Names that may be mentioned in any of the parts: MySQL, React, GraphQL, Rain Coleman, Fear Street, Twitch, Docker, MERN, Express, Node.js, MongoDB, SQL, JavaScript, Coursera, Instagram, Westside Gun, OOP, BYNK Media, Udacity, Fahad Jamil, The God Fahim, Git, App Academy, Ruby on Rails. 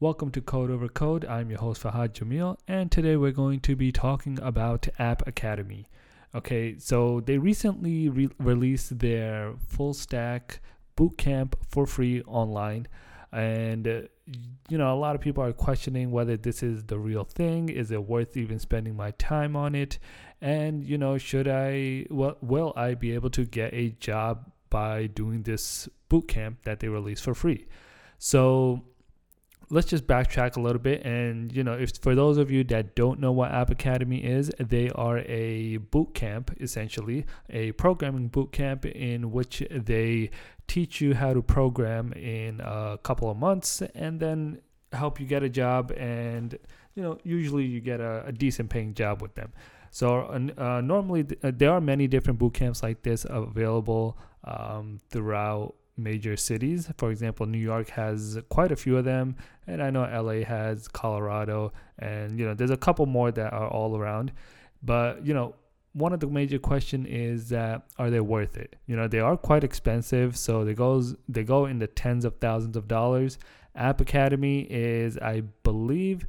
Welcome to Code Over Code. I'm your host Fahad Jamil, and today we're going to be talking about App Academy. Okay, so they recently released their full stack bootcamp for free online, and a lot of people are questioning whether this is the real thing. Is it worth even spending my time on it? And will I be able to get a job by doing this bootcamp that they released for free? So let's just backtrack a little bit, and if for those of you that don't know what App Academy is, they are a boot camp, essentially a programming boot camp in which they teach you how to program in a couple of months and then help you get a job, and usually you get a decent paying job with them. So normally there are many different boot camps like this available throughout major cities. For example, New York has quite a few of them, and I know LA has, Colorado, and there's a couple more that are all around. But one of the major question is that are they worth it? They are quite expensive, so they go in the tens of thousands of dollars. App Academy is, I believe,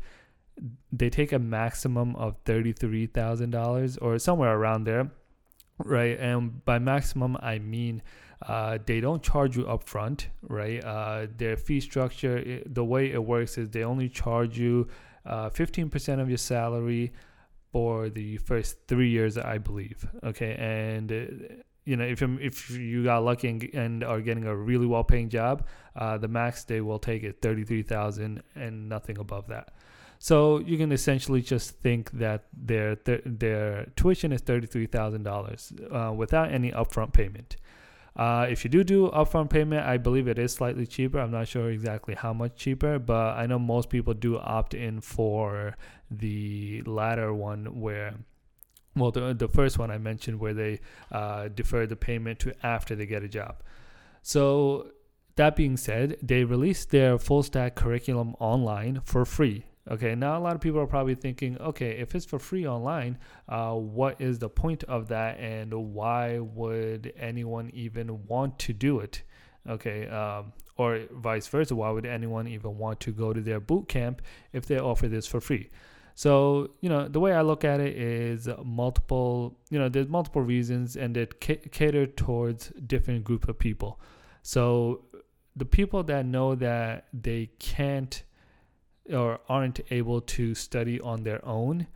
they take a maximum of $33,000 or somewhere around there, right? And by maximum I mean they don't charge you upfront, right? Their fee structure, the way it works is they only charge you 15% of your salary for the first 3 years, I believe. Okay, and if you got lucky and are getting a really well-paying job, the max they will take is $33,000 and nothing above that. So you can essentially just think that their tuition is $33,000 without any upfront payment. If you do upfront payment, I believe it is slightly cheaper. I'm not sure exactly how much cheaper, but I know most people do opt in for the latter one where, well, the first one I mentioned where they defer the payment to after they get a job. So that being said, they released their full stack curriculum online for free. Okay, now a lot of people are probably thinking, okay, if it's for free online, what is the point of that, and why would anyone even want to do it? Okay, or vice versa, why would anyone even want to go to their boot camp if they offer this for free? So, the way I look at it is there's multiple reasons, and it cater towards different group of people. So the people that know that they can't or aren't able to study on their own,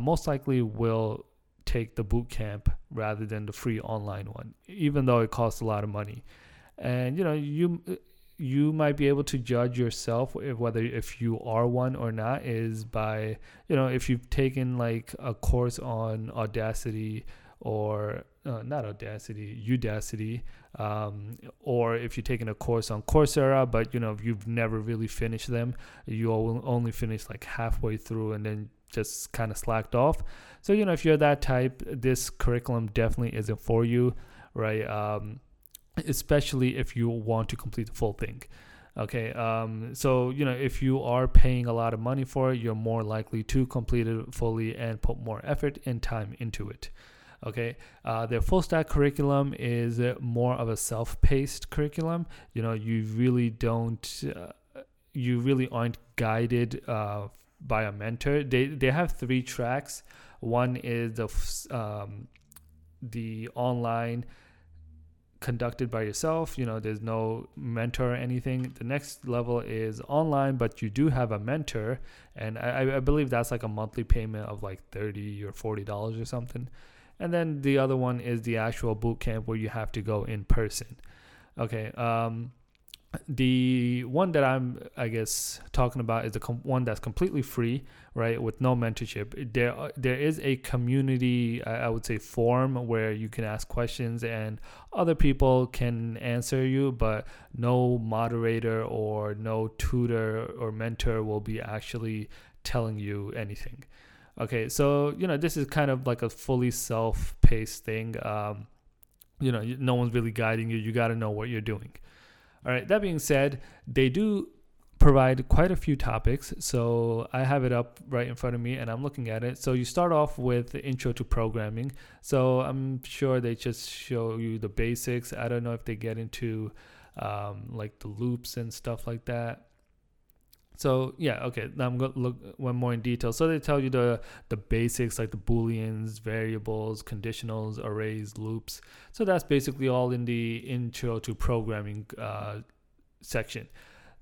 most likely will take the boot camp rather than the free online one, even though it costs a lot of money. And you might be able to judge yourself if you are one or not is by if you've taken like a course on Audacity or Udacity, or if you're taking a course on Coursera, but if you've never really finished them, you only finish like halfway through and then just kind of slacked off. So if you're that type, this curriculum definitely isn't for you, right? Especially if you want to complete the full thing. Okay, so if you are paying a lot of money for it, you're more likely to complete it fully and put more effort and time into it. Okay, their full stack curriculum is more of a self-paced curriculum. You really aren't guided by a mentor. They have 3 tracks. One is the online conducted by yourself. There's no mentor or anything. The next level is online, but you do have a mentor, and I believe that's like a monthly payment of like $30 or $40 or something. And then the other one is the actual boot camp where you have to go in person. Okay, the one that I'm, I guess, talking about is the one that's completely free, right, with no mentorship. There is a community, I would say, forum where you can ask questions and other people can answer you, but no moderator or no tutor or mentor will be actually telling you anything. Okay, so this is kind of like a fully self-paced thing. No one's really guiding you. You got to know what you're doing. All right, that being said, they do provide quite a few topics. So I have it up right in front of me and I'm looking at it. So you start off with the intro to programming. So I'm sure they just show you the basics. I don't know if they get into like the loops and stuff like that. So yeah, okay, now I'm going to look one more in detail. So they tell you the basics, like the booleans, variables, conditionals, arrays, loops. So that's basically all in the intro to programming section.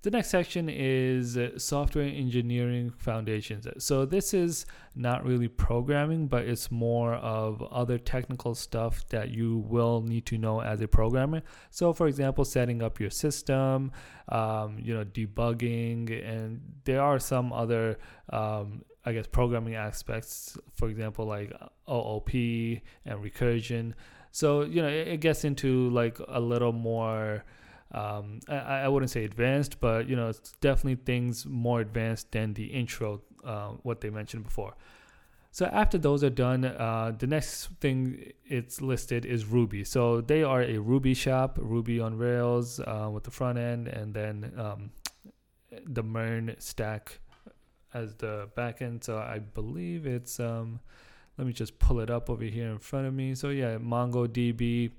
The next section is software engineering foundations. So this is not really programming, but it's more of other technical stuff that you will need to know as a programmer. So for example, setting up your system, debugging, and there are some other programming aspects, for example, like OOP and recursion. So, it gets into like a little more I wouldn't say advanced, but it's definitely things more advanced than the intro, what they mentioned before. So after those are done, the next thing it's listed is Ruby. So they are a Ruby shop, Ruby on Rails with the front end, and then the MERN stack as the back end. So I believe it's, let me just pull it up over here in front of me. So yeah, MongoDB.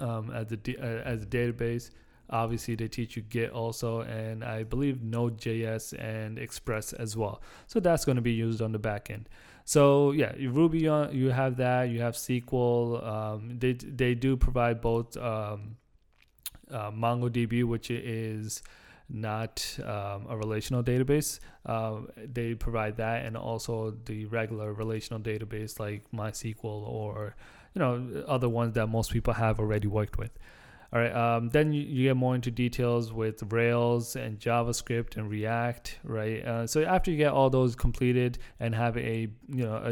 As a database, obviously they teach you Git also, and I believe Node.js and Express as well. So that's going to be used on the back end. So yeah, Ruby on, you have that. You have SQL. They do provide both MongoDB, which is not a relational database. They provide that, and also the regular relational database like MySQL or other ones that most people have already worked with. All right, then you get more into details with Rails and JavaScript and React, right? So after you get all those completed and have a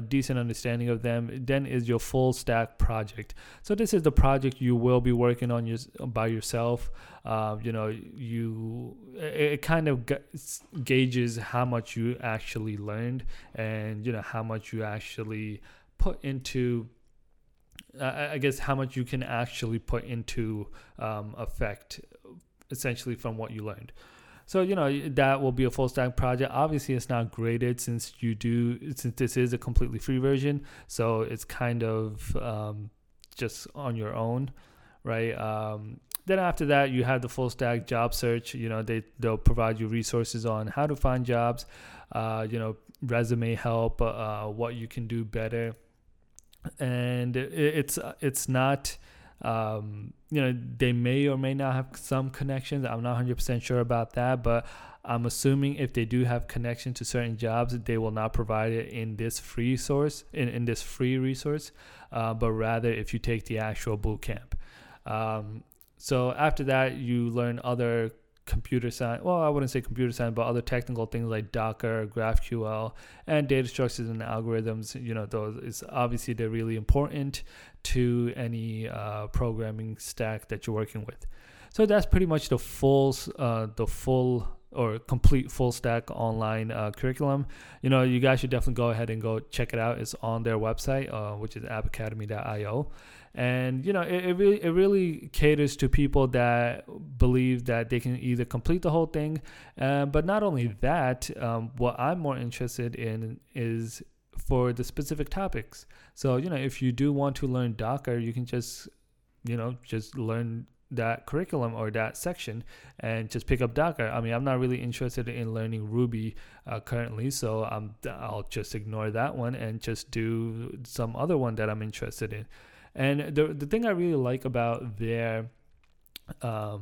decent understanding of them, then is your full stack project. So this is the project you will be working on by yourself. It kind of gauges how much you actually learned and how much you actually put into. I guess how much you can actually put into effect, essentially, from what you learned. So that will be a full stack project. Obviously, it's not graded since this is a completely free version. So it's kind of just on your own, right? Then after that, you have the full stack job search. They'll provide you resources on how to find jobs, resume help, what you can do better. And it's not, they may or may not have some connections. I'm not 100% sure about that, but I'm assuming if they do have connection to certain jobs, they will not provide it in this free source, in this free resource, but rather if you take the actual bootcamp. So after that, you learn other computer science, well, I wouldn't say computer science, but other technical things like Docker, GraphQL, and data structures and algorithms. Those is obviously they're really important to any programming stack that you're working with. So that's pretty much the full or complete full stack online curriculum. You guys should definitely go ahead and go check it out. It's on their website, which is appacademy.io. And it really caters to people that believe that they can either complete the whole thing, but not only that, what I'm more interested in is for the specific topics. So if you do want to learn Docker, you can just learn that curriculum or that section and just pick up Docker. I mean, I'm not really interested in learning Ruby currently, so I'll just ignore that one and just do some other one that I'm interested in. And the thing I really like about their, the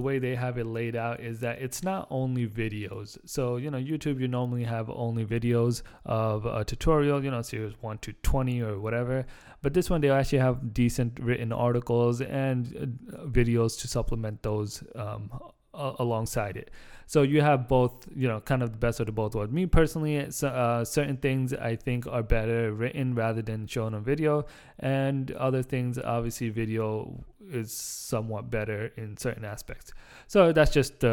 way they have it laid out is that it's not only videos. So, YouTube, you normally have only videos of a tutorial, series 1 to 20 or whatever. But this one, they actually have decent written articles and videos to supplement those alongside it. So you have both, kind of the best of the both worlds. Me personally, it's, certain things I think are better written rather than shown on video, and other things, obviously, video is somewhat better in certain aspects. So that's just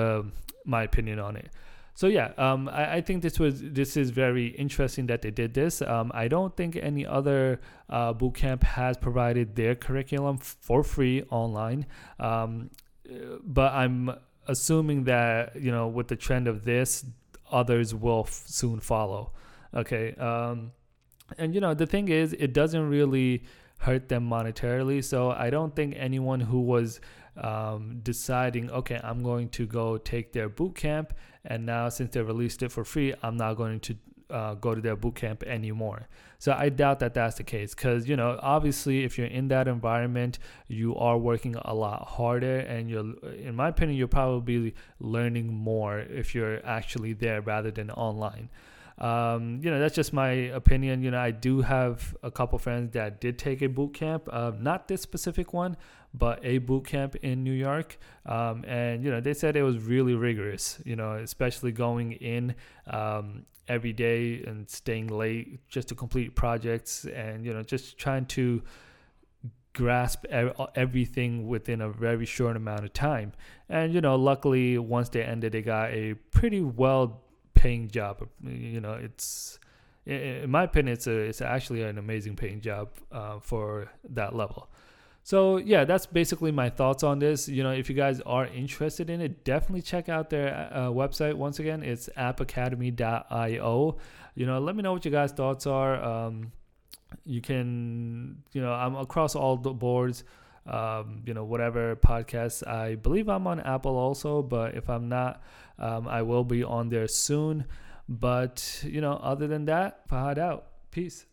my opinion on it. So yeah, I think this is very interesting that they did this. I don't think any other bootcamp has provided their curriculum for free online, but I'm assuming that with the trend of this, others will soon follow. Okay, and the thing is, it doesn't really hurt them monetarily. So I don't think anyone who was deciding, okay, I'm going to go take their bootcamp, and now since they released it for free, I'm not going to go to their bootcamp anymore. So I doubt that that's the case, because, you know, obviously if you're in that environment, you are working a lot harder, and you're, in my opinion, you're probably learning more if you're actually there rather than online. You know, that's just my opinion. You know, I do have a couple friends that did take a boot camp, not this specific one, but a boot camp in New York. And, you know, they said it was really rigorous, you know, especially going in every day and staying late just to complete projects, and, you know, just trying to grasp everything within a very short amount of time. And, you know, luckily once they ended, they got a pretty well paying job. You know, it's, in my opinion, it's actually an amazing paying job for that level. So yeah, that's basically my thoughts on this. You know, if you guys are interested in it, definitely check out their website. Once again, it's appacademy.io. you know, let me know what you guys' thoughts are. You can, you know, I'm across all the boards, you know, whatever podcasts. I believe I'm on Apple also, but if I'm not, I will be on there soon. But, you know, other than that, Fahad out. Peace.